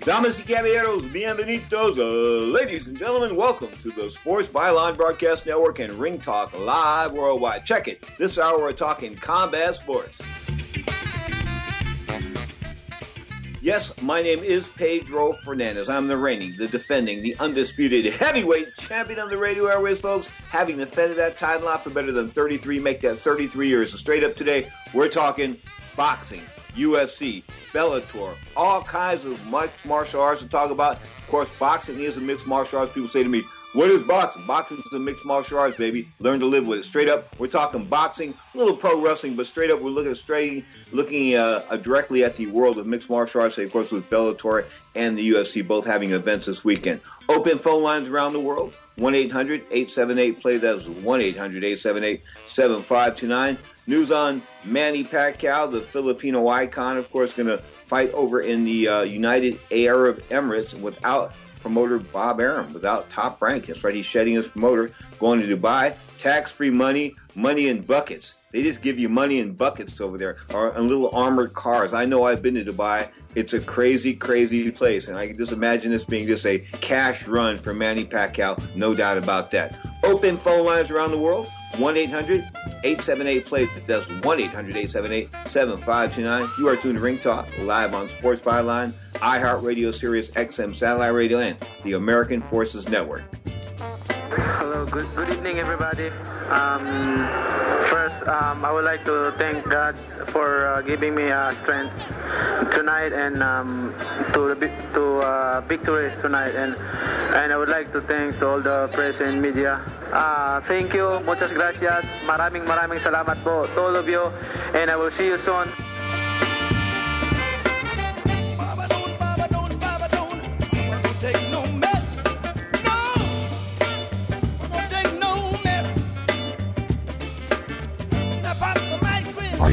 Damas y caballeros, bienvenidos. Ladies and gentlemen, welcome to the Sports Byline Broadcast Network and Ring Talk Live Worldwide. Check it. This hour we're talking combat sports. Yes, my name is Pedro Fernandez. I'm the reigning, the defending, the undisputed heavyweight champion of the radio airways, folks. Having defended that title lot for better than 33, make that 33 years. So straight up today, we're talking boxing, UFC, Bellator, all kinds of mixed martial arts to talk about. Of course, boxing is a mixed martial arts. People say to me, what is boxing? Boxing is a mixed martial arts, baby. Learn to live with it. Straight up, we're talking boxing, a little pro wrestling, but straight up, we're looking directly at the world of mixed martial arts, of course, with Bellator and the UFC both having events this weekend. Open phone lines around the world, 1-800-878-PLAY. That is 1-800-878-7529. News on Manny Pacquiao, the Filipino icon, of course, going to fight over in the United Arab Emirates without promoter Bob Arum, without Top Rank. That's right, he's shedding his promoter, going to Dubai. Tax-free money, money in buckets. They just give you money in buckets over there, or in little armored cars. I know, I've been to Dubai. It's a crazy, crazy place, and I can just imagine this being just a cash run for Manny Pacquiao, no doubt about that. Open phone lines around the world, 1-800-878-PLAY. That's 1-800-878-7529. You are tuned to Ring Talk, live on Sports Byline, iHeartRadio, Sirius XM, Satellite Radio, and the American Forces Network. Hello, good evening, everybody. First, I would like to thank God for giving me strength tonight and to victories tonight, and I would like to thank to all the press and media. Thank you, muchas gracias, maraming salamat po, to all of you, and I will see you soon. Are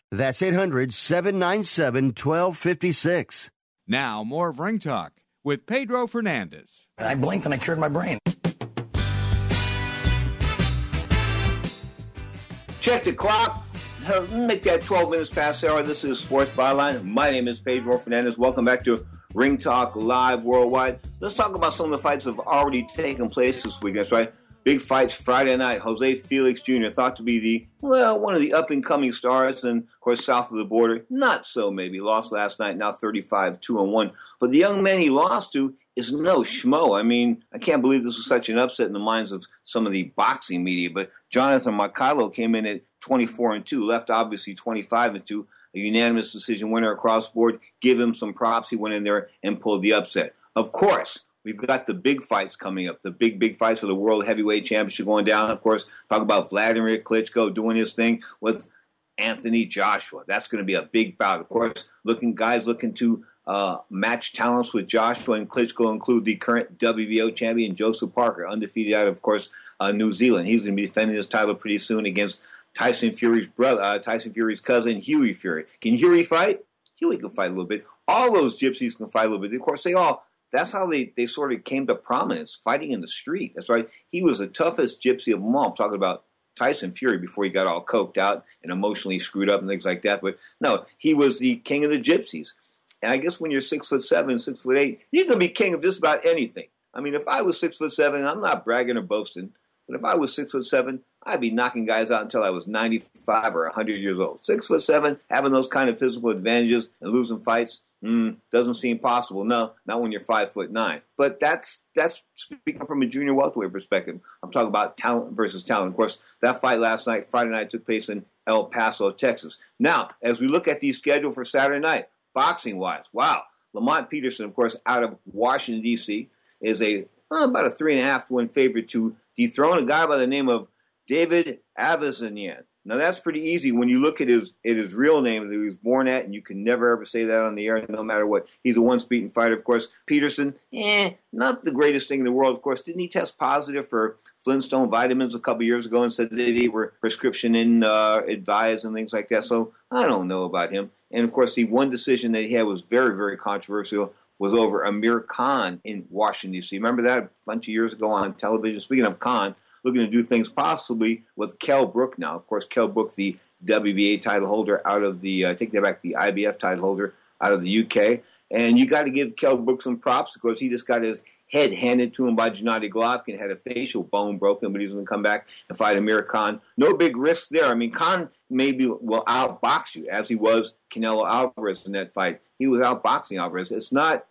That's 800-797-1256. Now, more of Ring Talk with Pedro Fernandez. I blinked and I cured my brain. Check the clock. Make that 12 minutes past the hour. This is Sports Byline. My name is Pedro Fernandez. Welcome back to Ring Talk Live Worldwide. Let's talk about some of the fights that have already taken place this week. That's right. Big fights Friday night. Jose Felix Jr., thought to be one of the up-and-coming stars, and, of course, south of the border. Not so, maybe. Lost last night, now 35-2-1. But the young man he lost to is no schmo. I mean, I can't believe this was such an upset in the minds of some of the boxing media. But Jonathan Maicelo came in at 24-2, left, obviously, 25-2. A unanimous decision winner across the board. Give him some props. He went in there and pulled the upset. Of course, we've got the big fights coming up, the big fights for the World Heavyweight Championship going down. Of course, talk about Vladimir Klitschko doing his thing with Anthony Joshua. That's going to be a big bout. Of course, guys looking to match talents with Joshua and Klitschko include the current WBO champion, Joseph Parker, undefeated out of course, New Zealand. He's going to be defending his title pretty soon against Tyson Fury's brother, Tyson Fury's cousin, Huey Fury. Can Huey fight? Huey can fight a little bit. All those gypsies can fight a little bit. Of course, they all... That's how they sort of came to prominence, fighting in the street. That's right. He was the toughest gypsy of them all. I'm talking about Tyson Fury before he got all coked out and emotionally screwed up and things like that. But no, he was the king of the gypsies. And I guess when you're 6'7", 6'8", you can be king of just about anything. I mean, if I was 6'7", and I'm not bragging or boasting, but if I was 6'7", I'd be knocking guys out until I was 95 or 100 years old. 6'7", having those kind of physical advantages and losing fights. Doesn't seem possible. No, not when you're 5'9". But that's speaking from a junior welterweight perspective. I'm talking about talent versus talent. Of course, that fight last night, Friday night, took place in El Paso, Texas. Now, as we look at the schedule for Saturday night, boxing-wise, wow. Lamont Peterson, of course, out of Washington, D.C., is about a 3.5-1 favorite to dethrone a guy by the name of David Avazanian. Now, that's pretty easy when you look at his real name that he was born at, and you can never, ever say that on the air, no matter what. He's a one-beaten fighter, of course. Peterson, not the greatest thing in the world, of course. Didn't he test positive for Flintstone vitamins a couple years ago and said that they were prescription advised and things like that? So I don't know about him. And, of course, the one decision that he had was very, very controversial, was over Amir Khan in Washington, D.C. Remember that a bunch of years ago on television? Speaking of Khan, looking to do things possibly with Kell Brook now. Of course, Kell Brook, the WBA title holder out of the IBF title holder out of the UK. And you got to give Kell Brook some props. Of course, he just got his head handed to him by Gennady Golovkin, had a facial bone broken, but he's going to come back and fight Amir Khan. No big risk there. I mean, Khan maybe will outbox you, as he was Canelo Alvarez in that fight. He was outboxing Alvarez. It's not,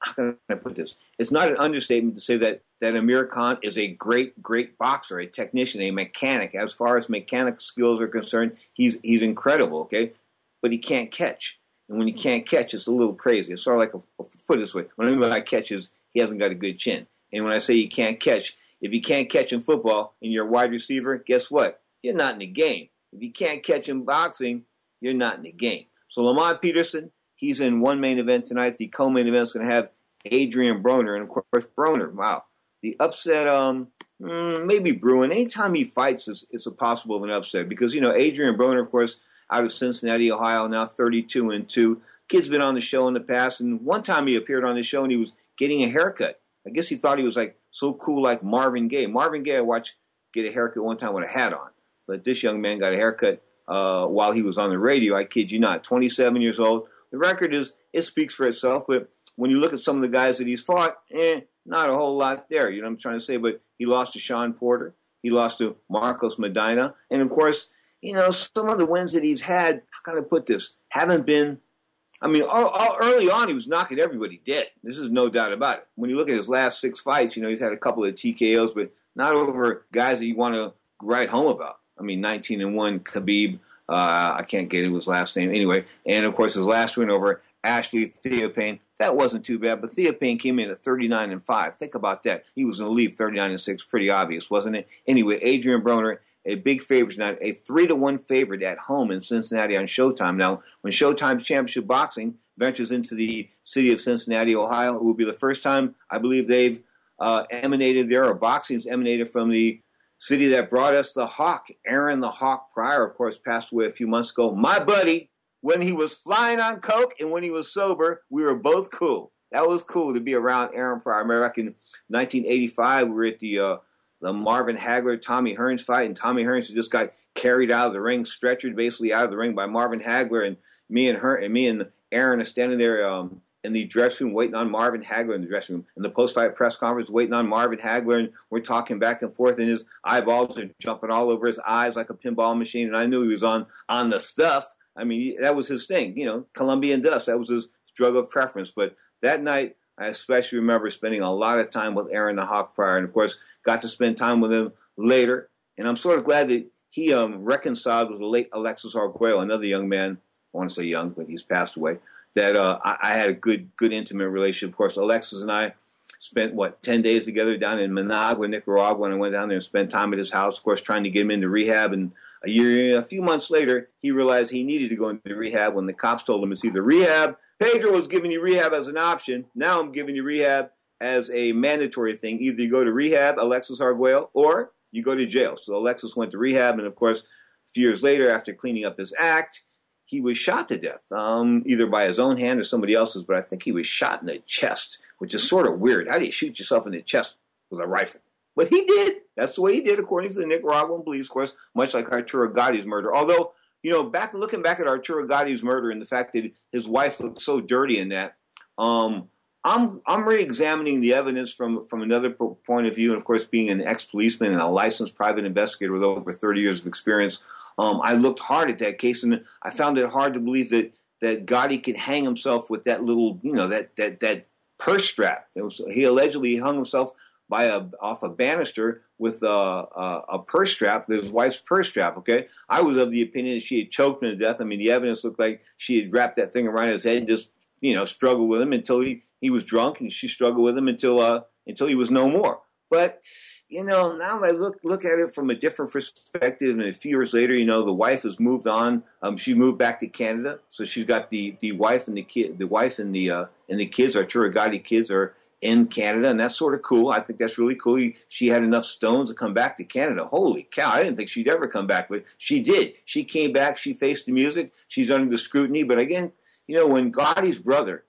how can I put this? It's not an understatement to say that Amir Khan is a great, great boxer, a technician, a mechanic. As far as mechanic skills are concerned, he's incredible, okay? But he can't catch. And when he can't catch, it's a little crazy. It's sort of like, put it this way, what I mean by catch is he hasn't got a good chin. And when I say he can't catch, if you can't catch in football and you're a wide receiver, guess what? You're not in the game. If you can't catch in boxing, you're not in the game. So Lamont Peterson, he's in one main event tonight. The co-main event is going to have Adrian Broner. And, of course, Broner, wow. The upset maybe brewing. Anytime he fights, it's a possible of an upset. Because, you know, Adrian Broner, of course, out of Cincinnati, Ohio, now 32-2. Kid's been on the show in the past. And one time he appeared on the show and he was getting a haircut. I guess he thought he was, like, so cool like Marvin Gaye. Marvin Gaye I watched get a haircut one time with a hat on. But this young man got a haircut while he was on the radio. I kid you not. 27 years old. the record is, it speaks for itself. But when you look at some of the guys that he's fought, not a whole lot there. You know what I'm trying to say? But he lost to Sean Porter. He lost to Marcos Medina. And, of course, you know, some of the wins that he's had, how can I put this, haven't been, I mean, all early on he was knocking everybody dead. This is no doubt about it. When you look at his last six fights, you know, he's had a couple of TKOs, but not over guys that you want to write home about. I mean, 19-1 Khabib, I can't get his last name anyway. And, of course, his last win over Ashley Theopain, that wasn't too bad, but Theopain came in at 39-5. Think about that. He was going to leave 39-6. Pretty obvious, wasn't it? Anyway, Adrian Broner, a big favorite tonight, a 3-1 favorite at home in Cincinnati on Showtime. Now, when Showtime's Championship Boxing ventures into the city of Cincinnati, Ohio, it will be the first time I believe they've emanated there, or boxing's emanated from the city that brought us the Hawk. Aaron the Hawk Pryor, of course, passed away a few months ago. My buddy, when he was flying on coke and when he was sober, we were both cool. That was cool to be around Aaron Pryor. I remember back in 1985, we were at the Marvin Hagler, Tommy Hearns fight, and Tommy Hearns just got carried out of the ring, stretchered basically out of the ring by Marvin Hagler, and me and Aaron are standing there in the dressing room waiting on Marvin Hagler in the dressing room, in the post-fight press conference waiting on Marvin Hagler, and we're talking back and forth, and his eyeballs are jumping all over his eyes like a pinball machine, and I knew he was on the stuff. I mean, that was his thing, you know, Colombian dust. That was his drug of preference. But that night, I especially remember spending a lot of time with Aaron the Hawk Pryor, and, of course, got to spend time with him later. And I'm sort of glad that he reconciled with the late Alexis Arguello, another young man. I want to say young, but he's passed away. That I had a good intimate relationship. Of course, Alexis and I spent, 10 days together down in Managua, Nicaragua, and I went down there and spent time at his house, of course, trying to get him into rehab. And a few months later, he realized he needed to go into rehab when the cops told him it's either rehab. Pedro was giving you rehab as an option. Now I'm giving you rehab as a mandatory thing. Either you go to rehab, Alexis Arguello, or you go to jail. So Alexis went to rehab, and, of course, a few years later, after cleaning up his act, he was shot to death, either by his own hand or somebody else's, but I think he was shot in the chest, which is sort of weird. How do you shoot yourself in the chest with a rifle? But he did. That's the way he did, according to the Nicaraguan police, of course, much like Arturo Gatti's murder. Although, you know, looking back at Arturo Gatti's murder and the fact that his wife looked so dirty in that, I'm re-examining the evidence from another point of view. And, of course, being an ex-policeman and a licensed private investigator with over 30 years of experience, I looked hard at that case, and I found it hard to believe that Gatti could hang himself with that little, you know, that purse strap. He allegedly hung himself off a banister with a purse strap, his wife's purse strap, okay? I was of the opinion that she had choked him to death. I mean, the evidence looked like she had wrapped that thing around his head and just, you know, struggled with him until he was drunk, and she struggled with him until he was no more. But, you know, now I look at it from a different perspective, and a few years later, you know, the wife has moved on. She moved back to Canada, so she's got the wife and the kid. The wife and the kids, Arturo Gatti kids, are in Canada, and that's sort of cool. I think that's really cool. She had enough stones to come back to Canada. Holy cow, I didn't think she'd ever come back, but she did. She came back. She faced the music. She's under the scrutiny. But again, you know, when Gotti's brother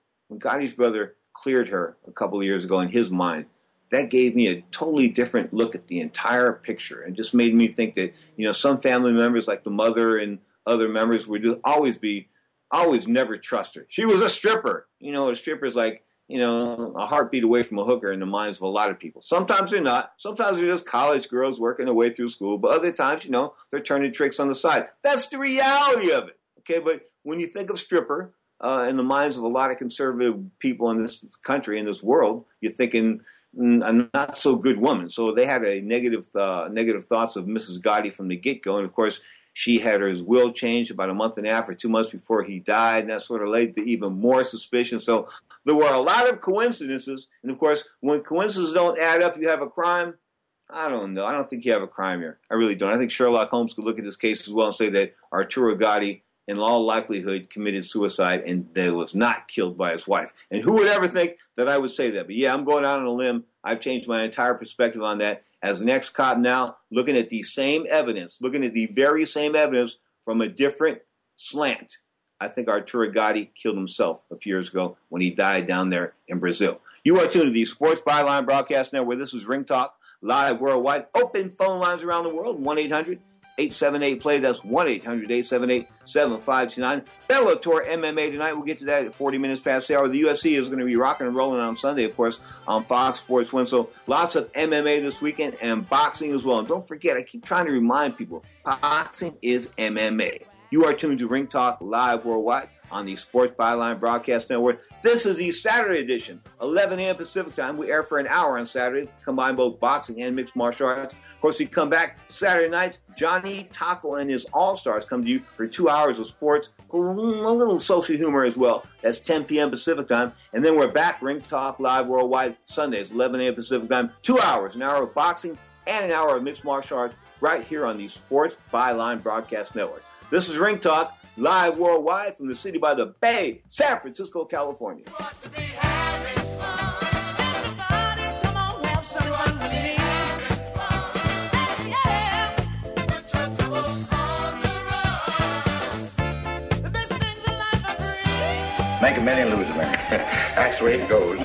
cleared her a couple of years ago in his mind, that gave me a totally different look at the entire picture, and just made me think that, you know, some family members like the mother and other members would just always never trust her. She was a stripper. You know, a stripper's like, you know, a heartbeat away from a hooker in the minds of a lot of people. Sometimes they're not. Sometimes they're just college girls working their way through school. But other times, you know, they're turning tricks on the side. That's the reality of it. Okay, but when you think of stripper in the minds of a lot of conservative people in this country, in this world, you're thinking a not so good woman. So they had a negative thoughts of Mrs. Gatti from the get-go. And, of course, she had her will changed about a month and a half or 2 months before he died, and that sort of led to even more suspicion. So there were a lot of coincidences. And, of course, when coincidences don't add up, you have a crime. I don't know. I don't think you have a crime here. I really don't. I think Sherlock Holmes could look at this case as well and say that Arturo Gatti, in all likelihood, committed suicide and that was not killed by his wife. And who would ever think that I would say that? But, yeah, I'm going out on a limb. I've changed my entire perspective on that. As an ex-cop now, looking at the very same evidence from a different slant, I think Arturo Gatti killed himself a few years ago when he died down there in Brazil. You are tuned to the Sports Byline Broadcast Network. This is Ring Talk, live worldwide. Open phone lines around the world, 1-800 878-PLAY. That's 1-800-878-7529. Bellator MMA tonight. We'll get to that at 40 minutes past the hour. The UFC is going to be rocking and rolling on Sunday, of course, on Fox Sports 1. So lots of MMA this weekend and boxing as well. And don't forget, I keep trying to remind people, boxing is MMA. You are tuned to Ring Talk Live Worldwide on the Sports Byline Broadcast Network. This is the Saturday edition, 11 a.m. Pacific time. We air for an hour on Saturday, combine both boxing and mixed martial arts. Of course, we come back Saturday nights. Johnny Taco and his All-Stars come to you for 2 hours of sports, a little social humor as well. That's 10 p.m. Pacific time. And then we're back, Ring Talk Live Worldwide, Sundays, 11 a.m. Pacific time. 2 hours, an hour of boxing and an hour of mixed martial arts right here on the Sports Byline Broadcast Network. This is Ring Talk, live worldwide from the city by the bay, San Francisco, California. Make a million, lose a million. That's the way it goes.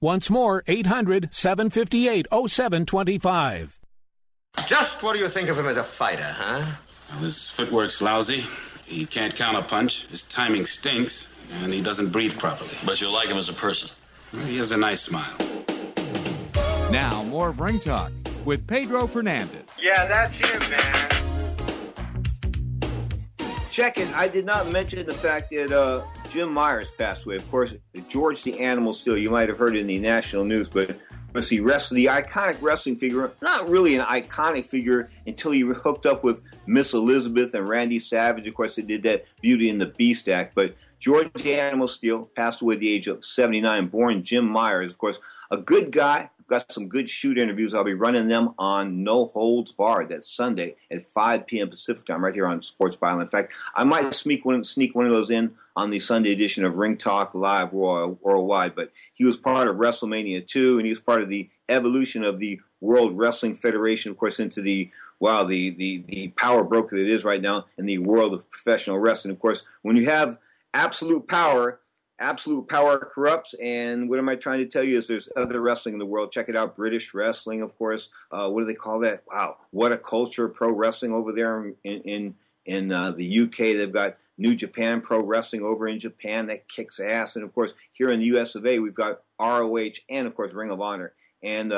Once more, 800-758-0725. Just what do you think of him as a fighter, huh? Well, his footwork's lousy. He can't counterpunch. His timing stinks, and he doesn't breathe properly. But you like him as a person. Well, he has a nice smile. Now, more of Ring Talk with Pedro Fernandez. Yeah, that's him, man. Check it. I did not mention the fact that Jim Myers passed away. Of course, George the Animal Steele, you might have heard it in the national news, but the iconic wrestling figure, not really an iconic figure until he hooked up with Miss Elizabeth and Randy Savage. Of course, they did that Beauty and the Beast act, but George the Animal Steele passed away at the age of 79, born Jim Myers. Of course, a good guy. I've got some good shoot interviews. I'll be running them on No Holds Barred. That's Sunday at 5 p.m. Pacific time right here on Sports Byline. In fact, I might sneak one of those in on the Sunday edition of Ring Talk Live Worldwide. But he was part of WrestleMania 2, and he was part of the evolution of the World Wrestling Federation, of course, into the power broker that it is right now in the world of professional wrestling. Of course, when you have absolute power corrupts, and what am I trying to tell you is there's other wrestling in the world. Check it out, British wrestling, of course. What do they call that? Wow, what a culture, pro wrestling over there in the UK. They've got New Japan Pro Wrestling over in Japan. That kicks ass. And, of course, here in the US of A, we've got ROH and, of course, Ring of Honor. And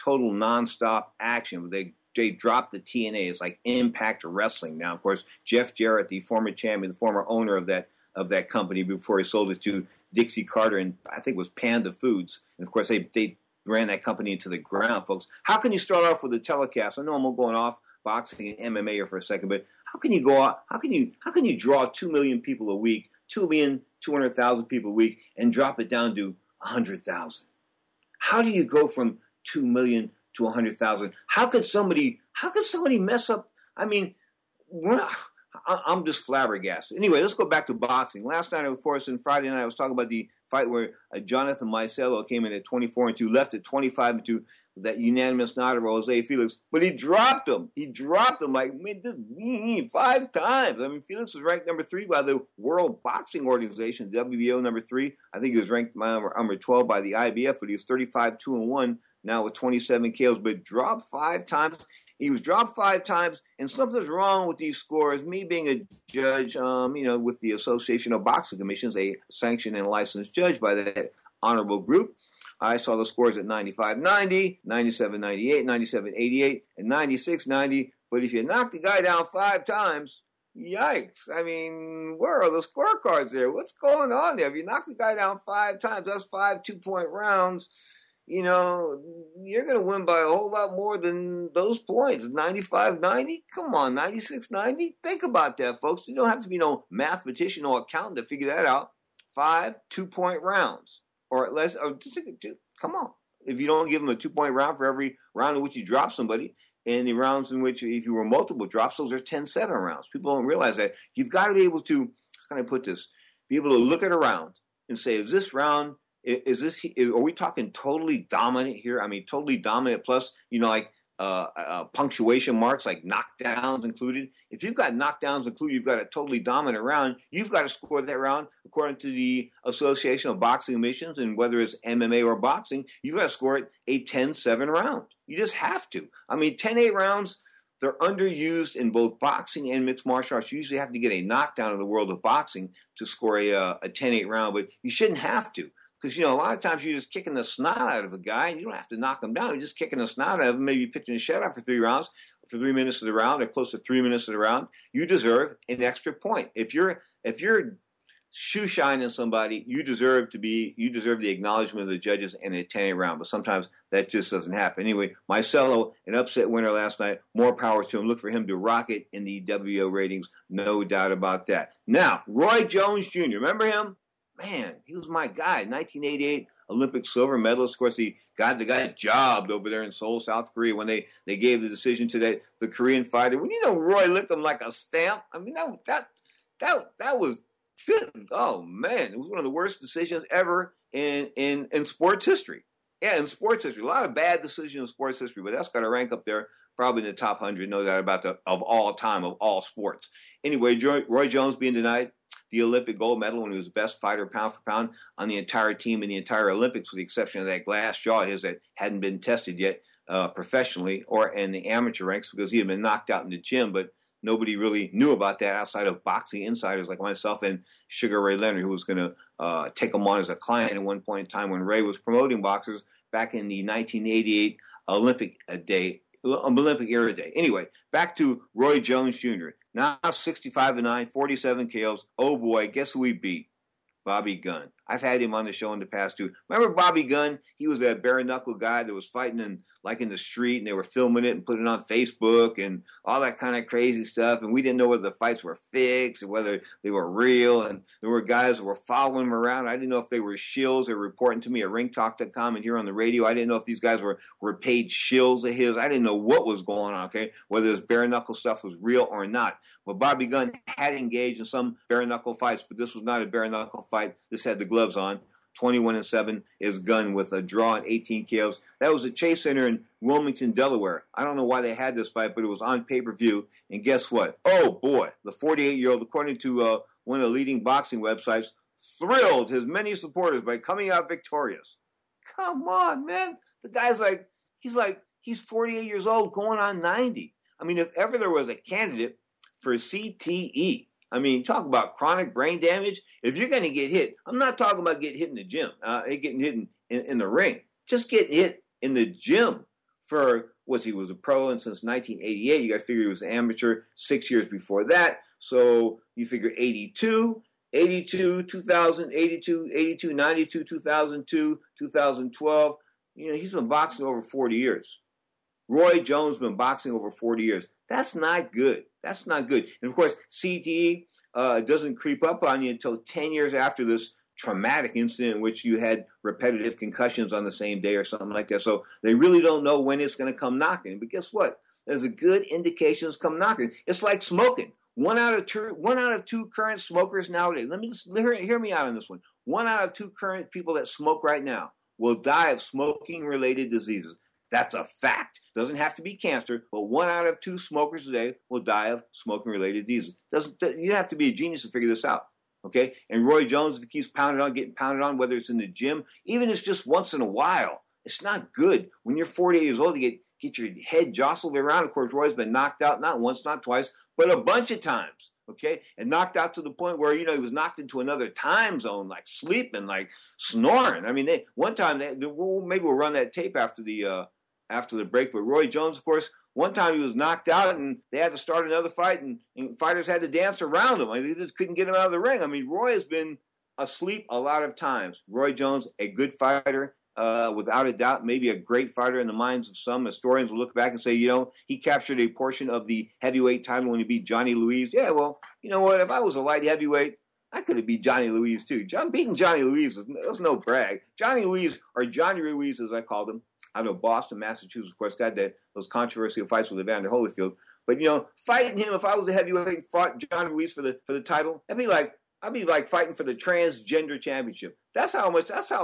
total nonstop action. They dropped the TNA. It's like Impact Wrestling now. Of course, Jeff Jarrett, the former champion, the former owner of that company before he sold it to Dixie Carter and I think it was Panda Foods. And, of course, they ran that company into the ground, folks. How can you start off with a telecast? I know I'm going off boxing and MMA here for a second, but how can you go out? How can you draw 2 million people a week, 2,200,000 people a week, and drop it down to 100,000? How do you go from 2 million to 100,000? How could somebody mess up? I mean, I'm just flabbergasted. Anyway, let's go back to boxing. Last night, of course, and Friday night, I was talking about the fight where Jonathan Maicelo came in at 24-2, left at 25-2. That unanimous nod of Jose Felix, but he dropped him. He dropped him like 5 times. I mean, Felix was ranked number 3 by the World Boxing Organization, WBO number 3. I think he was ranked number 12 by the IBF, but he was 35-2-1 now with 27 KOs, but dropped 5 times. He was dropped 5 times, and something's wrong with these scores. Me being a judge, with the Association of Boxing Commissions, a sanctioned and licensed judge by that honorable group, I saw the scores at 95-90, 97-98, 97-88, and 96-90. But if you knock the guy down 5 times, yikes. I mean, where are the scorecards there? What's going on there? If you knock the guy down 5 times, that's 5 two-point rounds. You're going to win by a whole lot more than those points. 95-90? Come on, 96-90? Think about that, folks. You don't have to be no mathematician or accountant to figure that out. 5 two-point rounds. Or less. Come on. If you don't give them a 2-point round for every round in which you drop somebody, and the rounds in which, if you were multiple drops, those are 10-7 rounds. People don't realize that. You've got to be able to, how can I put this, be able to look at a round and say, is this round, are we talking totally dominant here? I mean, totally dominant plus, punctuation marks, like knockdowns included. If you've got knockdowns included, you've got a totally dominant round. You've got to score that round according to the Association of Boxing Commissions, and whether it's MMA or boxing, you've got to score it a 10-7 round. You just have to. I mean, 10-8 rounds, they're underused in both boxing and mixed martial arts. You usually have to get a knockdown in the world of boxing to score a 10-8 round, but you shouldn't have to. Because, a lot of times you're just kicking the snot out of a guy, and you don't have to knock him down. You're just kicking the snot out of him, maybe pitching a shutout for 3 rounds, for 3 minutes of the round, or close to 3 minutes of the round. You deserve an extra point. If you're shoe shining somebody, you deserve the acknowledgement of the judges and a 10-8 round. But sometimes that just doesn't happen. Anyway, Maicelo, an upset winner last night. More power to him. Look for him to rocket in the WBO ratings. No doubt about that. Now, Roy Jones Jr., remember him? Man, he was my guy. 1988 Olympic silver medalist. Of course, he got the guy jobbed over there in Seoul, South Korea, when they gave the decision to the Korean fighter. When Roy licked him like a stamp. I mean, that was, oh man, it was one of the worst decisions ever in sports history. Yeah, in sports history, a lot of bad decisions in sports history, but that's got to rank up there, probably in the top 100, no doubt about of all time of all sports. Anyway, Roy Jones being denied the Olympic gold medal when he was best fighter pound for pound on the entire team in the entire Olympics, with the exception of that glass jaw of his that hadn't been tested yet professionally or in the amateur ranks, because he had been knocked out in the gym, but nobody really knew about that outside of boxing insiders like myself and Sugar Ray Leonard, who was going to take him on as a client at one point in time when Ray was promoting boxers back in the 1988 Olympic era day. Anyway, back to Roy Jones Jr., now 65-9, 47 KOs. Oh boy, guess who we beat? Bobby Gunn. I've had him on the show in the past, too. Remember Bobby Gunn? He was that bare-knuckle guy that was fighting in, like, in the street, and they were filming it and putting it on Facebook and all that kind of crazy stuff, and we didn't know whether the fights were fixed or whether they were real, and there were guys that were following him around. I didn't know if they were shills. They were reporting to me at RingTalk.com and here on the radio. I didn't know if these guys were paid shills of his. I didn't know what was going on, okay, whether this bare-knuckle stuff was real or not. But Bobby Gunn had engaged in some bare-knuckle fights, but this was not a bare-knuckle fight. This had the gloves on. 21-7 is Gunn with a draw and 18 KOs. That was a Chase Center in Wilmington, Delaware. I don't know why they had this fight, but it was on pay-per-view. And guess what? Oh, boy. The 48-year-old, according to one of the leading boxing websites, thrilled his many supporters by coming out victorious. Come on, man. The guy's like, he's 48 years old going on 90. I mean, if ever there was a candidate for CTE, I mean, talk about chronic brain damage. If you're going to get hit, I'm not talking about getting hit in the gym, getting hit in the ring. Just getting hit in the gym for, he was a pro and since 1988. You got to figure he was an amateur 6 years before that. So you figure 82, 2000, 82, 92, 2002, 2012. You know, he's been boxing over 40 years. Roy Jones has been boxing over 40 years. That's not good. That's not good. And, of course, CTE doesn't creep up on you until 10 years after this traumatic incident in which you had repetitive concussions on the same day or something like that. So they really don't know when it's going to come knocking. But guess what? There's a good indication it's come knocking. It's like smoking. One out of two current smokers nowadays. Let me just hear me out on this one. One out of two current people that smoke right now will die of smoking-related diseases. That's a fact. Doesn't have to be cancer, but 1 out of 2 smokers today will die of smoking-related diseases. You have to be a genius to figure this out, okay? And Roy Jones, if he keeps getting pounded on, whether it's in the gym, even if it's just once in a while, it's not good. When you're 48 years old, you get your head jostled around. Of course, Roy's been knocked out not once, not twice, but a bunch of times, okay? And knocked out to the point where, you know, he was knocked into another time zone, like sleeping, like snoring. I mean, maybe we'll run that tape after the break, but Roy Jones, of course, one time he was knocked out and they had to start another fight and fighters had to dance around him. I mean, they just couldn't get him out of the ring. I mean, Roy has been asleep a lot of times. Roy Jones, a good fighter, without a doubt, maybe a great fighter in the minds of some. Historians will look back and say, you know, he captured a portion of the heavyweight title when he beat Johnny Louise. Yeah, well, you know what? If I was a light heavyweight, I could have beat Johnny Louise too. Beating Johnny Louise was no brag. Johnny Louise, or Johnny Ruiz as I called him, out of Boston, Massachusetts, of course, got those controversial fights with Evander Holyfield. But, you know, fighting him, if I was a heavyweight and fought Johnny Louise for the title, I'd be like fighting for the transgender championship. That's how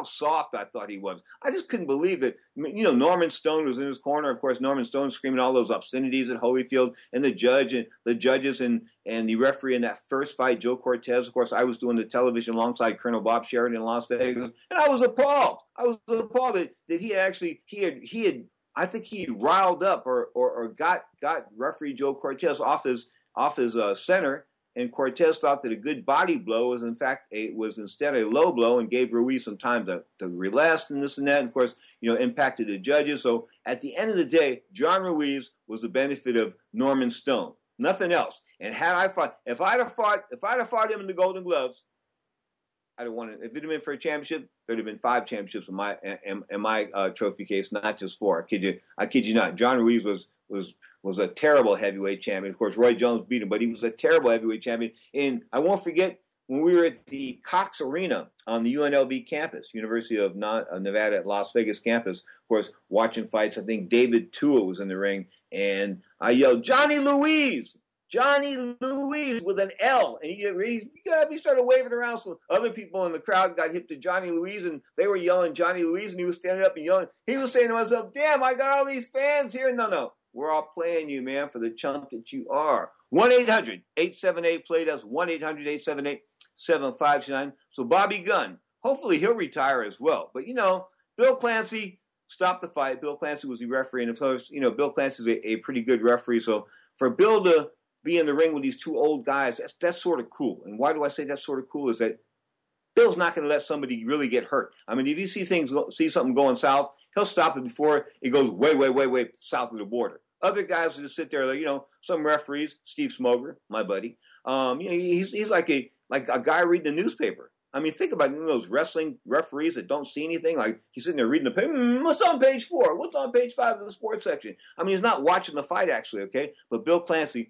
soft I thought he was. I just couldn't believe that. I mean, you know, Norman Stone was in his corner. Of course, Norman Stone screaming all those obscenities at Holyfield and the judges and the referee in that first fight, Joe Cortez. Of course, I was doing the television alongside Colonel Bob Sheridan in Las Vegas, and I was appalled. that he had I think he riled up or got referee Joe Cortez off his center. And Cortez thought that a good body blow was instead a low blow and gave Ruiz some time to relax and this and that. And of course, you know, impacted the judges. So at the end of the day, John Ruiz was the benefit of Norman Stone, nothing else. And had I fought, if I'd have fought him in the Golden Gloves, I'd have won it. If it had been for a championship, there'd have been 5 championships in my trophy case, not just 4. I kid you not. John Ruiz was a terrible heavyweight champion. Of course, Roy Jones beat him, but he was a terrible heavyweight champion. And I won't forget when we were at the Cox Arena on the UNLV campus, University of Nevada at Las Vegas campus, of course, watching fights. I think David Tua was in the ring, and I yelled, Johnny Louise with an L. And he started waving around. So other people in the crowd got hip to Johnny Louise, and they were yelling Johnny Louise, and he was standing up and yelling. He was saying to myself, damn, I got all these fans here. No. We're all playing you, man, for the chump that you are. 1-800-878-PLAY. That's 1-800-878-7529. So Bobby Gunn, hopefully he'll retire as well. But, you know, Bill Clancy stopped the fight. Bill Clancy was the referee. And, of course, you know, Bill Clancy's a pretty good referee. So for Bill to be in the ring with these two old guys, that's sort of cool. And why do I say that's sort of cool is that Bill's not going to let somebody really get hurt. I mean, if you see something going south, he'll stop it before it goes way, way, way, way south of the border. Other guys will just sit there, you know, some referees, Steve Smoger, my buddy. You know, he's like a guy reading the newspaper. I mean, think about those wrestling referees that don't see anything. Like, he's sitting there reading the paper. What's on page 4? What's on page 5 of the sports section? I mean, he's not watching the fight, actually, okay? But Bill Clancy's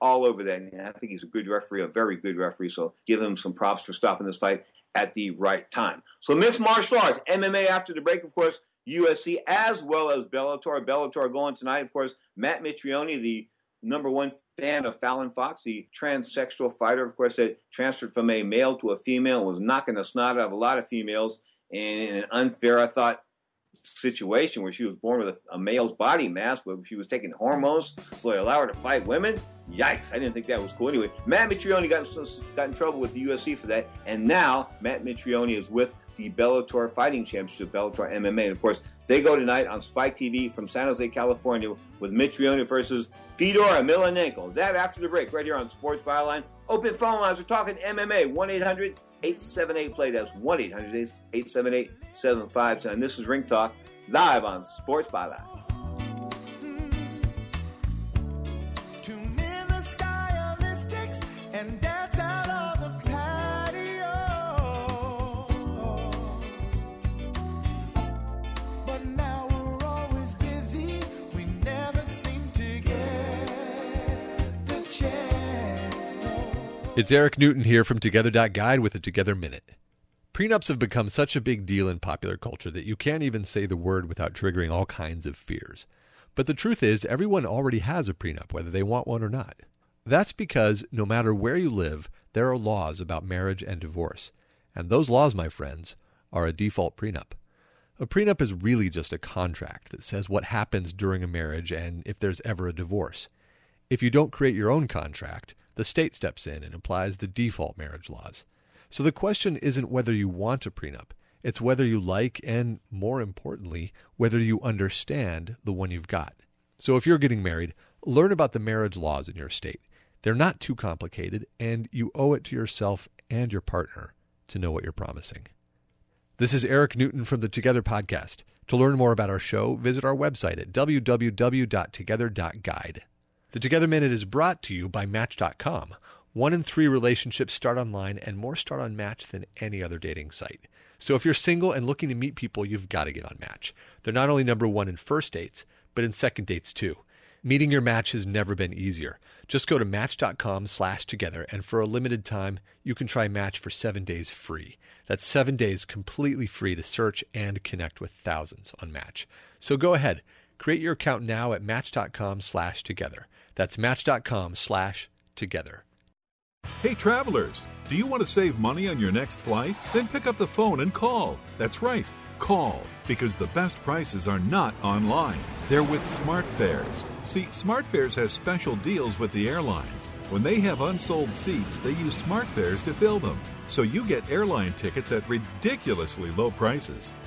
all over that. And I think he's a good referee, a very good referee. So give him some props for stopping this fight at the right time. So mixed martial arts, MMA after the break, of course, UFC as well as Bellator. Bellator going tonight, of course, Matt Mitrione, the number one fan of Fallon Fox, the transsexual fighter, of course, that transferred from a male to a female, was knocking the snot out of a lot of females in an unfair, I thought, situation where she was born with a male's body mass, but she was taking hormones, so they allow her to fight women. Yikes, I didn't think that was cool. Anyway, Matt Mitrione got in trouble with the UFC for that, and now Matt Mitrione is with the Bellator Fighting Championship, Bellator MMA. And, of course, they go tonight on Spike TV from San Jose, California, with Mitrione versus Fedor Emelianenko. That after the break, right here on Sports Byline. Open phone lines. We're talking MMA, 1-800-878-PLAY. That's 1-800-878-7510. This is Ring Talk, live on Sports Byline. It's Eric Newton here from Together.Guide with a Together Minute. Prenups have become such a big deal in popular culture that you can't even say the word without triggering all kinds of fears. But the truth is, everyone already has a prenup, whether they want one or not. That's because no matter where you live, there are laws about marriage and divorce. And those laws, my friends, are a default prenup. A prenup is really just a contract that says what happens during a marriage and if there's ever a divorce. If you don't create your own contract, the state steps in and applies the default marriage laws. So the question isn't whether you want a prenup. It's whether you like and, more importantly, whether you understand the one you've got. So if you're getting married, learn about the marriage laws in your state. They're not too complicated, and you owe it to yourself and your partner to know what you're promising. This is Eric Newton from the Together Podcast. To learn more about our show, visit our website at www.together.guide. The Together Minute is brought to you by Match.com. 1 in 3 relationships start online, and more start on Match than any other dating site. So if you're single and looking to meet people, you've got to get on Match. They're not only number one in first dates, but in second dates too. Meeting your match has never been easier. Just go to Match.com/together, and for a limited time, you can try Match for 7 days free. That's 7 days completely free to search and connect with thousands on Match. So go ahead. Create your account now at Match.com/together. That's Match.com/together. Hey, travelers, do you want to save money on your next flight? Then pick up the phone and call. That's right, call, because the best prices are not online. They're with SmartFares. See, SmartFares has special deals with the airlines. When they have unsold seats, they use SmartFares to fill them. So you get airline tickets at ridiculously low prices.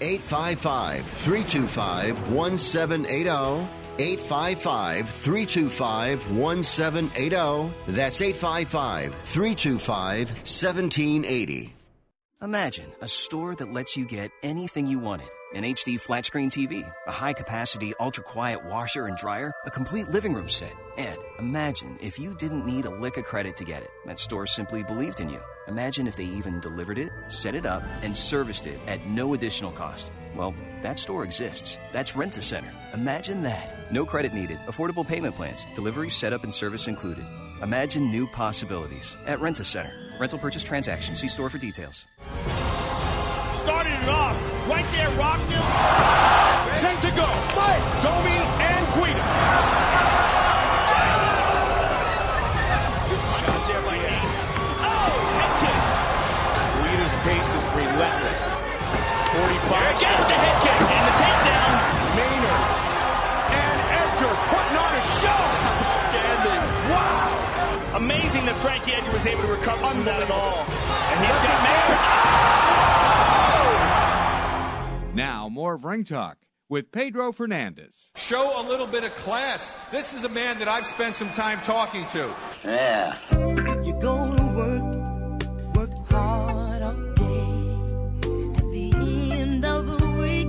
855-325-1780. 855-325-1780. That's 855-325-1780. Imagine a store that lets you get anything you wanted. An HD flat-screen TV, a high-capacity, ultra-quiet washer and dryer, a complete living room set. And imagine if you didn't need a lick of credit to get it. That store simply believed in you. Imagine if they even delivered it, set it up, and serviced it at no additional cost. Well, that store exists. That's Rent-A-Center. Imagine that. No credit needed. Affordable payment plans. Delivery, setup, and service included. Imagine new possibilities at Rent-A-Center. Rental purchase transaction. See store for details. Started it off. Right there, rocked him. Sent to go. Mike, Domi, and Guida. Good shot there by Hayes. Oh, head kick. Guida's pace is relentless. 45. Again with the head kick and the takedown. Maynard. And Edgar putting on a show. Outstanding. Wow. Amazing that Frankie Edgar was able to recover from that at all. And he's got Maynard. Now, more of Ring Talk with Pedro Fernandez. Show a little bit of class. This is a man that I've spent some time talking to. Yeah. You're going to work hard all day. At the end of the week,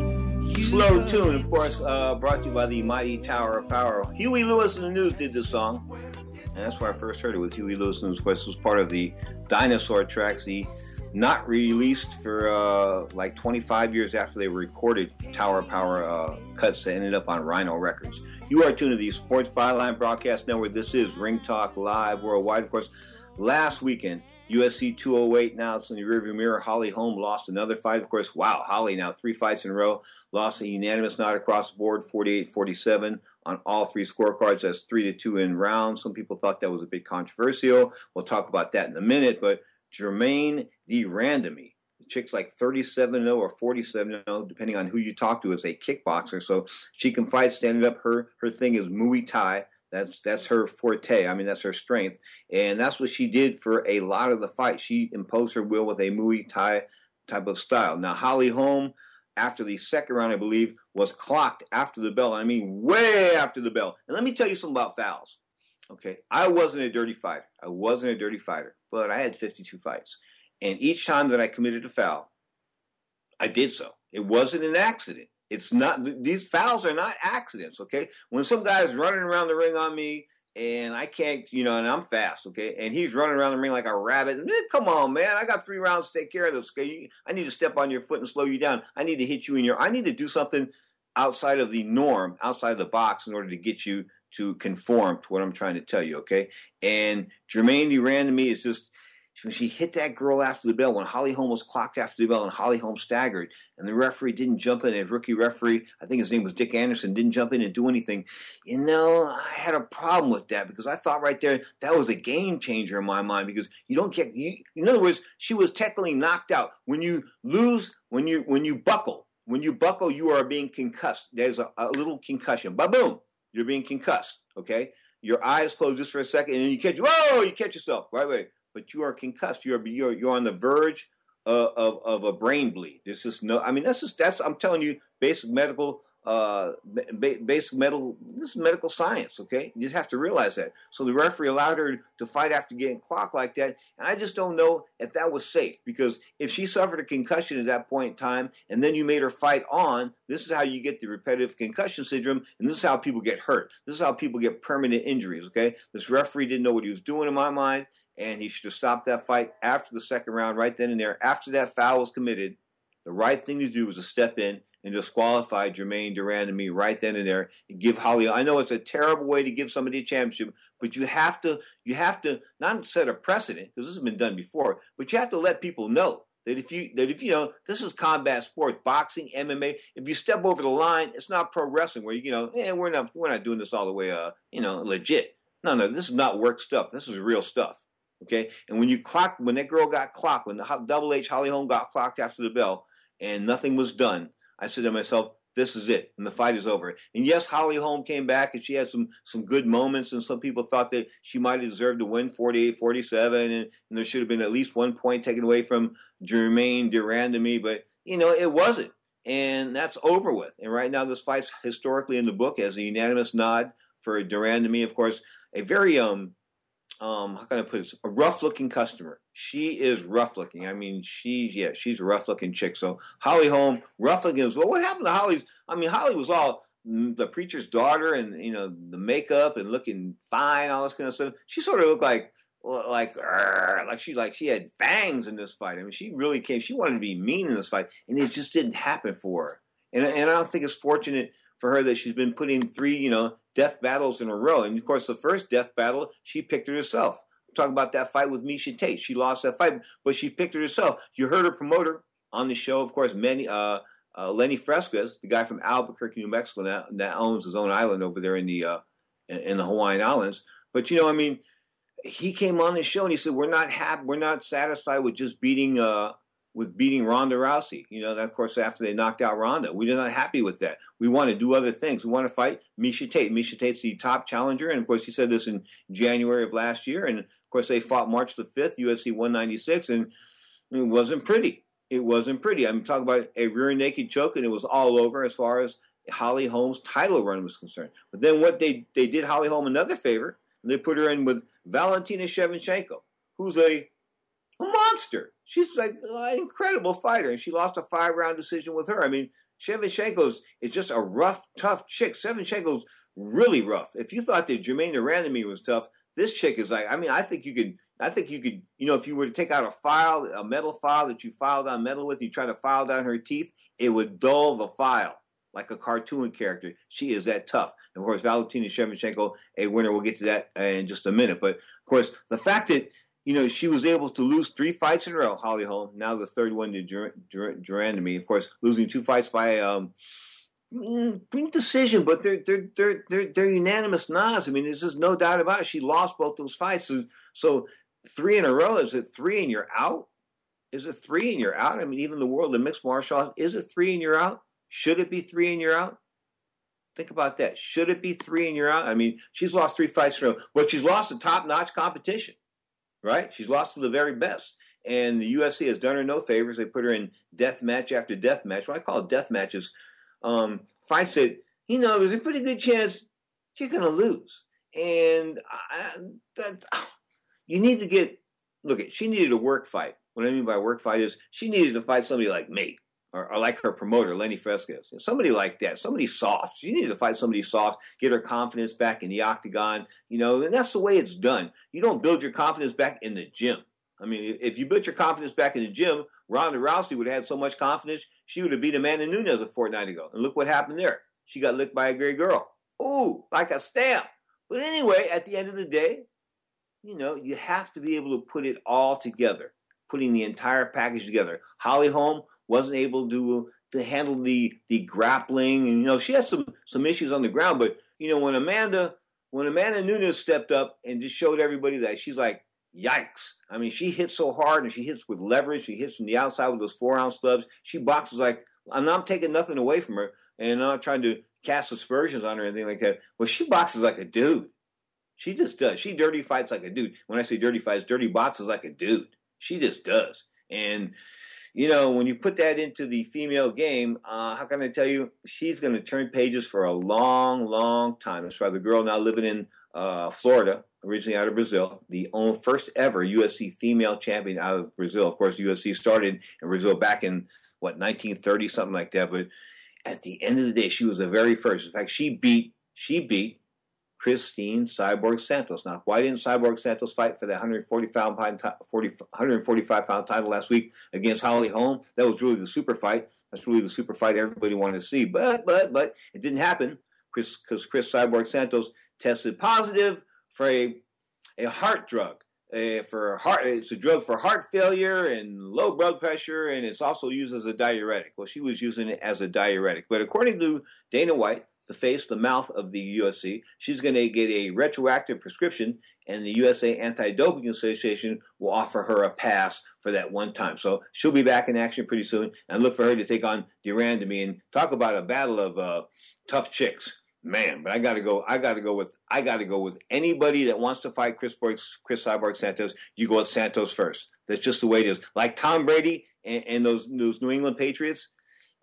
you Slow Tune, of course, brought to you by the Mighty Tower of Power. Huey Lewis and the News did this song. And that's where I first heard it, with Huey Lewis and the News. Of course, it was part of the Dinosaur tracks, the not released for like 25 years after they recorded Tower Power cuts that ended up on Rhino Records. You are tuned to the Sports Byline Broadcast Network. This is Ring Talk Live Worldwide. Of course, last weekend, UFC 208, now it's in the rearview mirror. Holly Holm lost another fight. Of course, wow, Holly now 3 fights in a row. Lost a unanimous nod across the board, 48-47 on all 3 scorecards. That's 3-2 in rounds. Some people thought that was a bit controversial. We'll talk about that in a minute, but Jermaine the Randomy. The chick's like 37-0 or 47-0, depending on who you talk to, as a kickboxer. So she can fight standing up. Her thing is Muay Thai. That's her forte. I mean, that's her strength. And that's what she did for a lot of the fight. She imposed her will with a Muay Thai type of style. Now, Holly Holm, after the second round, I believe, was clocked after the bell. I mean, way after the bell. And let me tell you something about fouls. Okay, I wasn't a dirty fighter. But I had 52 fights. And each time that I committed a foul, I did so. It wasn't an accident. It's not, these fouls are not accidents, okay? When some guy's running around the ring on me and I can't, you know, and I'm fast, okay? And he's running around the ring like a rabbit. Come on, man. I got 3 rounds to take care of this, okay? I need to step on your foot and slow you down. I need to hit you in your, I need to do something outside of the norm, outside of the box, in order to get you to conform to what I'm trying to tell you, okay? And Jermaine the Randomy is just, when she hit that girl after the bell, when Holly Holm was clocked after the bell and Holly Holm staggered, and the referee didn't jump in, a rookie referee, I think his name was Dick Anderson, didn't jump in and do anything. You know, I had a problem with that, because I thought right there that was a game changer in my mind, because you don't get, in other words, she was technically knocked out. When you lose, when you buckle, you are being concussed. There's a little concussion. Ba-boom. You're being concussed, okay? Your eyes close just for a second, and then you catch yourself right away. But you are concussed. You're on the verge of a brain bleed. There's just no. I mean, that's. I'm telling you, basic medical. This is medical science, okay? You just have to realize that. So the referee allowed her to fight after getting clocked like that, and I just don't know if that was safe, because if she suffered a concussion at that point in time, and then you made her fight on, this is how you get the repetitive concussion syndrome, and this is how people get hurt. This is how people get permanent injuries, okay? This referee didn't know what he was doing, in my mind. And he should have stopped that fight after the second round, right then and there. After that foul was committed, the right thing to do was to step in and disqualify Jermaine the Randomy right then and there and give Holly. I know it's a terrible way to give somebody a championship, but you have to not set a precedent, because this has been done before, but you have to let people know that if you know this is combat sports, boxing, MMA. If you step over the line, it's not pro wrestling where we're not doing this all the way legit. No, this is not work stuff. This is real stuff. Okay, and when the Double H Holly Holm got clocked after the bell and nothing was done, I said to myself, this is it, and the fight is over. And yes, Holly Holm came back, and she had some good moments, and some people thought that she might have deserved to win 48-47, and there should have been at least 1 point taken away from Jermaine the Randomy, but, it wasn't. And that's over with. And right now this fight's historically in the book as a unanimous nod for the Randomy. Of course, a very how can I put it? A rough-looking customer. She is rough-looking. I mean, she's a rough-looking chick. So Holly Holm, rough-looking as well. What happened to Holly's? I mean, Holly was all the preacher's daughter, and the makeup and looking fine, all this kind of stuff. She sort of looked like she had fangs in this fight. I mean, she really came. She wanted to be mean in this fight, and it just didn't happen for her. And I don't think it's fortunate for her that she's been putting 3, death battles in a row. And, of course, the first death battle, she picked it herself. I'm talking about that fight with Misha Tate. She lost that fight, but she picked it herself. You heard her promoter on the show, of course, Lenny Fresquez, the guy from Albuquerque, New Mexico, that owns his own island over there in the Hawaiian Islands. But, he came on the show and he said, we're not satisfied with just beating Ronda Rousey. Of course, after they knocked out Ronda, we're not happy with that. We want to do other things. We want to fight Misha Tate. Misha Tate's the top challenger, and of course, he said this in January of last year, and of course, they fought March the 5th, UFC 196, and it wasn't pretty. It it wasn't pretty. I'm talking about a rear naked choke, and it was all over as far as Holly Holm's title run was concerned. But then what they did Holly Holm another favor, and they put her in with Valentina Shevchenko, who's a monster. She's like an incredible fighter, and she lost a 5-round decision with her. I mean, Shevchenko is just a rough, tough chick. Shevchenko's really rough. If you thought that Jermaine Durandamy was tough, this chick is like, I mean, I think you could, you know, if you were to take out a metal file that you file down metal with, you try to file down her teeth, it would dull the file like a cartoon character. She is that tough. And of course, Valentina Shevchenko, a winner, we'll get to that in just a minute. But of course, the fact that, you know, she was able to lose 3 fights in a row, Holly Holm, now the third one to Durandamy, of course, losing 2 fights by decision, but they're unanimous nods. I mean, there's just no doubt about it. She lost both those fights. So 3 in a row, is it 3 and you're out? Is it 3 and you're out? I mean, even the world of mixed martial arts, is it 3 and you're out? Should it be 3 and you're out? Think about that. Should it be 3 and you're out? I mean, she's lost 3 fights in a row. Well, she's lost to top-notch competition, right? She's lost to the very best. And the UFC has done her no favors. They put her in death match after death match. What I call death matches, fights that, you know, there's a pretty good chance you're going to lose. And you need to get, she needed a work fight. What I mean by work fight is she needed to fight somebody like me. Or like her promoter, Lenny Fresquez. Somebody like that. Somebody soft. You need to fight somebody soft, get her confidence back in the octagon, you know, and that's the way it's done. You don't build your confidence back in the gym. I mean, if you built your confidence back in the gym, Ronda Rousey would have had so much confidence, she would have beat Amanda Nunes a fortnight ago. And look what happened there. She got licked by a gray girl. Ooh, like a stamp. But anyway, at the end of the day, you know, you have to be able to put it all together, putting the entire package together. Holly Holm wasn't able to handle the grappling, and you know she has some issues on the ground. But you know when Amanda Nunes stepped up and just showed everybody that she's like, yikes! I mean, she hits so hard, and she hits with leverage. She hits from the outside with those 4-ounce gloves. She boxes like, and I'm taking nothing away from her, and I'm not trying to cast aspersions on her or anything like that. Well, she boxes like a dude. She just does. She dirty fights like a dude. When I say dirty fights, dirty boxes like a dude. She just does. And you know, when you put that into the female game, how can I tell you, she's going to turn pages for a long, long time. That's why the girl now living in Florida, originally out of Brazil, the first ever UFC female champion out of Brazil. Of course, UFC started in Brazil back in, 1930, something like that. But at the end of the day, she was the very first. In fact, she beat Christine Cyborg Santos. Now, why didn't Cyborg Santos fight for that 145-pound title last week against Holly Holm? That was really the super fight. That's really the super fight everybody wanted to see. But it didn't happen because Chris Cyborg Santos tested positive for a heart drug. It's a drug for heart failure and low blood pressure, and it's also used as a diuretic. Well, she was using it as a diuretic. But according to Dana White, the mouth of the UFC, she's going to get a retroactive prescription, and the USA Anti-Doping Association will offer her a pass for that one time. So she'll be back in action pretty soon, and look for her to take on Durandamy, and talk about a battle of tough chicks, man. But I got to go with anybody that wants to fight Chris Cyborg Santos. You go with Santos first. That's just the way it is. Like Tom Brady and those New England Patriots.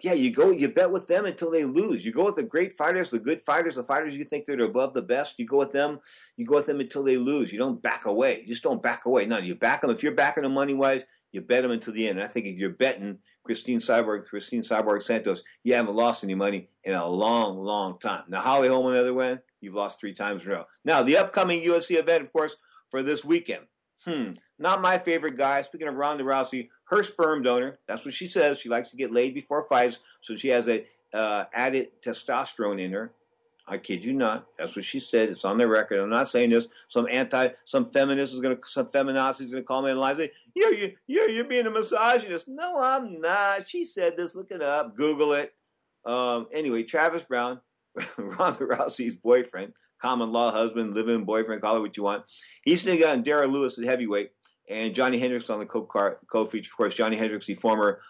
Yeah, you bet with them until they lose. You go with the great fighters, the good fighters, the fighters you think that are above the best. You go with them until they lose. You don't back away. You just don't back away. No, you back them. If you're backing them money-wise, you bet them until the end. And I think if you're betting Christine Cyborg Santos, you haven't lost any money in a long, long time. Now, Holly Holm, another win, you've lost 3 times in a row. Now, the upcoming UFC event, of course, for this weekend. Not my favorite guy. Speaking of Ronda Rousey, her sperm donor, that's what she says. She likes to get laid before fights, so she has a added testosterone in her. I kid you not. That's what she said. It's on the record. I'm not saying this. Some feminazi is gonna call me and lie and say, you're being a misogynist. No, I'm not. She said this. Look it up. Google it. Anyway, Travis Brown, Ronda Rousey's boyfriend, common law husband, live-in boyfriend, call it what you want. He's still got Dara Lewis at heavyweight, and Johnny Hendricks on the co-feature. Of course, Johnny Hendricks, the former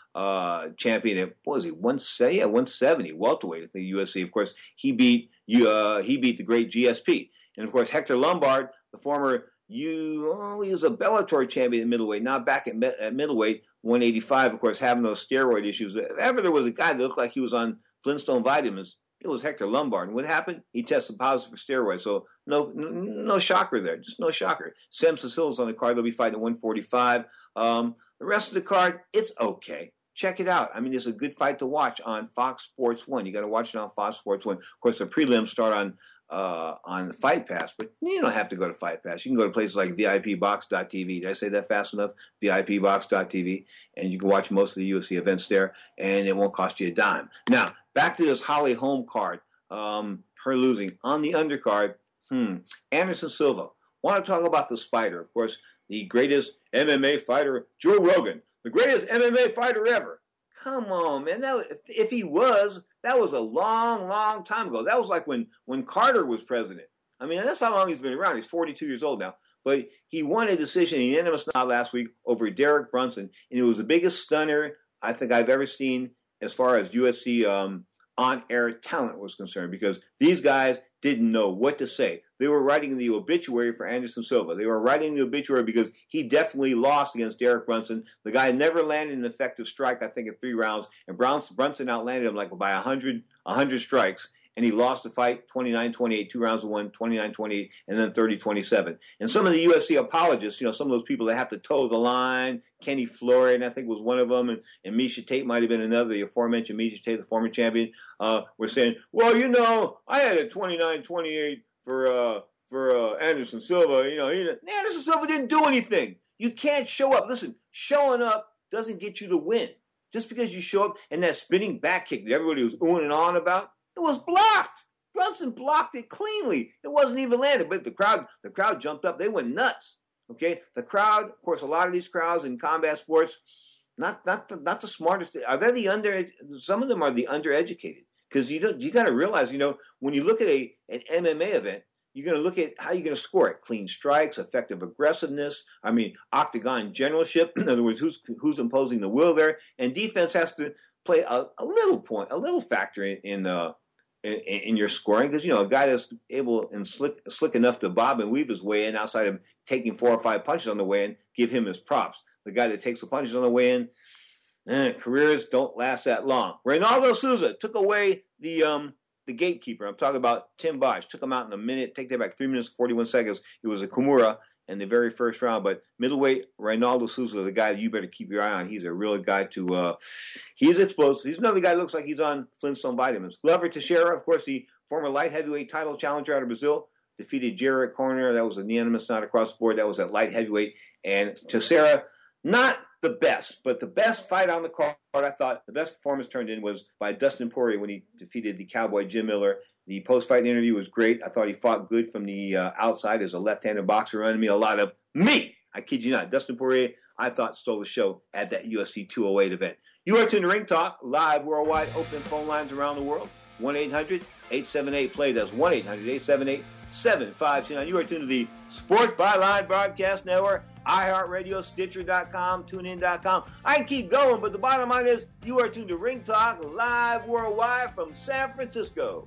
champion at 170 welterweight at the UFC. Of course, he beat the great GSP, and of course Hector Lombard, the former he was a Bellator champion at middleweight, not back at middleweight, 185, of course, having those steroid issues. If ever there was a guy that looked like he was on Flintstone vitamins, it was Hector Lombard. And what happened? He tested positive for steroids. So no shocker there. Just no shocker. Sam Cecil's on the card. They'll be fighting at 145. The rest of the card, it's okay. Check it out. I mean, it's a good fight to watch on Fox Sports 1. You got to watch it on Fox Sports 1. Of course, the prelims start on Fight Pass, but you don't have to go to Fight Pass. You can go to places like VIPbox.tv. Did I say that fast enough? VIPbox.tv. And you can watch most of the UFC events there, and it won't cost you a dime. Now, back to this Holly Holm card, her losing. On the undercard, Anderson Silva. Want to talk about the spider. Of course, the greatest MMA fighter, Joe Rogan. The greatest MMA fighter ever. Come on, man. That, if he was, that was a long, long time ago. That was like when Carter was president. I mean, that's how long he's been around. He's 42 years old now. But he won a decision, a unanimous nod last week over Derek Brunson. And it was the biggest stunner I think I've ever seen as far as UFC on-air talent was concerned. Because these guys didn't know what to say. They were writing the obituary for Anderson Silva. They were writing the obituary because he definitely lost against Derek Brunson. The guy never landed an effective strike, I think, in 3 rounds. And Brunson outlanded him like by 100 strikes. And he lost the fight 29-28, 2 rounds of 1, 29-28, and then 30-27. And some of the UFC apologists, you know, some of those people that have to toe the line, Kenny Florian, I think, was one of them, and Miesha Tate might have been another, the aforementioned Miesha Tate, the former champion, were saying, well, you know, I had a 29-28 for Anderson Silva. You know, Anderson Silva didn't do anything. You can't show up. Listen, showing up doesn't get you the win. Just because you show up and that spinning back kick that everybody was oohing and ahhing about, it was blocked. Brunson blocked it cleanly. It wasn't even landed, but the crowd jumped up. They went nuts. Okay, the crowd. Of course, a lot of these crowds in combat sports, not the smartest. Are they the under? Some of them are the undereducated because you got to realize, you know, when you look at an MMA event, you're going to look at how you're going to score it: clean strikes, effective aggressiveness. I mean, octagon generalship. In other words, who's imposing the will there, and defense has to play a little factor in your scoring, because, you know, a guy that's able and slick enough to bob and weave his way in outside of taking 4 or 5 punches on the way in, give him his props. The guy that takes the punches on the way in, careers don't last that long. Reynaldo Souza took away the gatekeeper. I'm talking about Tim Bosch. Took him out in a minute, take that back, 3 minutes, 41 seconds. It was a Kimura in the very first round, but middleweight Reynaldo Souza, the guy that you better keep your eye on. He's a real guy he's explosive. He's another guy that looks like he's on Flintstone vitamins. Glover Teixeira, of course, the former light heavyweight title challenger out of Brazil, defeated Jared Corner. That was a unanimous nod across the board. That was at light heavyweight. And Teixeira, not the best, but the best fight on the card, I thought, the best performance turned in was by Dustin Poirier when he defeated the Cowboy Jim Miller. The post-fight interview was great. I thought he fought good from the outside as a left-handed boxer, running me a lot of me. I kid you not. Dustin Poirier, I thought, stole the show at that UFC 208 event. You are tuned to Ring Talk, live worldwide, open phone lines around the world. 1-800-878-PLAY. That's 1-800-878-7529. You are tuned to the Sports Byline Broadcast Network, iHeartRadio, Stitcher.com, TuneIn.com. I can keep going, but the bottom line is you are tuned to Ring Talk, live worldwide from San Francisco.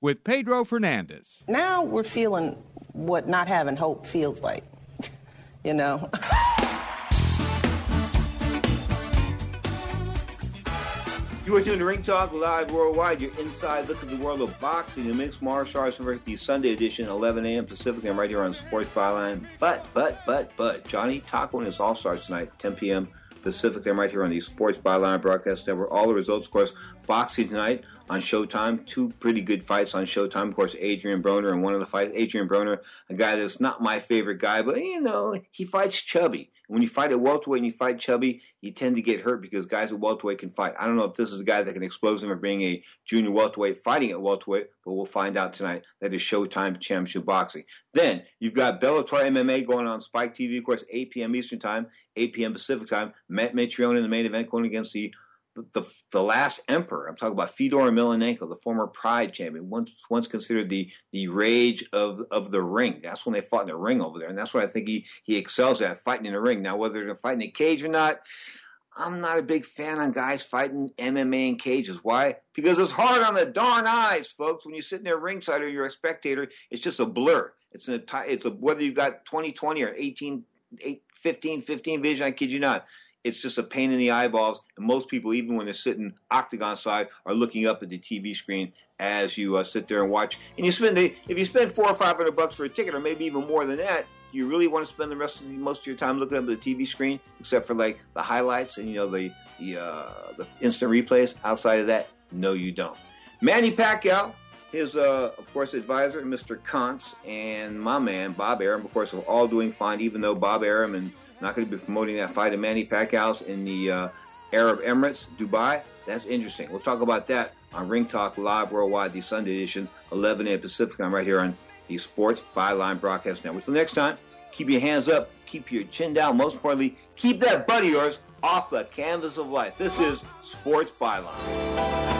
with Pedro Fernandez. Now we're feeling what not having hope feels like, you know. You are tuned to Ring Talk Live Worldwide, your inside look at the world of boxing and mixed martial arts for the Sunday edition, 11 a.m. Pacific, and right here on Sports Byline. But, Johnny Taco and his All-Stars tonight, 10 p.m. Pacific, and right here on the Sports Byline Broadcast Network. All the results, of course, boxing tonight on Showtime. Two pretty good fights on Showtime. Of course, Adrian Broner in one of the fights. Adrian Broner, a guy that's not my favorite guy, but, you know, he fights chubby. When you fight at welterweight and you fight chubby, you tend to get hurt because guys at welterweight can fight. I don't know if this is a guy that can expose him for being a junior welterweight fighting at welterweight, but we'll find out tonight. That is Showtime Championship Boxing. Then you've got Bellator MMA going on Spike TV, of course, 8 p.m. Eastern Time, 8 p.m. Pacific Time. Matt Mitrione in the main event going against the last emperor. I'm talking about Fedor Emelianenko, the former Pride champion, once considered the rage of the ring. That's when they fought in the ring over there, and that's what I think he excels at, fighting in the ring. Now, whether they're fighting in a cage or not, I'm not a big fan on guys fighting MMA in cages. Why? Because it's hard on the darn eyes, folks. When you're sitting there ringside or you're a spectator, it's just a blur. It's whether you've got 20/20 or 15/15 vision, I kid you not. It's just a pain in the eyeballs, and most people, even when they're sitting octagon side, are looking up at the TV screen as you sit there and watch. And if you spend $400 or $500 for a ticket, or maybe even more than that, you really want to spend the rest of most of your time looking up at the TV screen, except for like the highlights and, you know, the instant replays. Outside of that, no, you don't. Manny Pacquiao, his of course advisor, Mr. Kuntz, and my man Bob Arum, of course, are all doing fine, even though Bob Arum and not going to be promoting that fight of Manny Pacquiao in the Arab Emirates, Dubai. That's interesting. We'll talk about that on Ring Talk Live Worldwide, the Sunday edition, 11 a.m. Pacific. I'm right here on the Sports Byline Broadcast Network. Till next time, keep your hands up, keep your chin down. Most importantly, keep that butt of yours off the canvas of life. This is Sports Byline.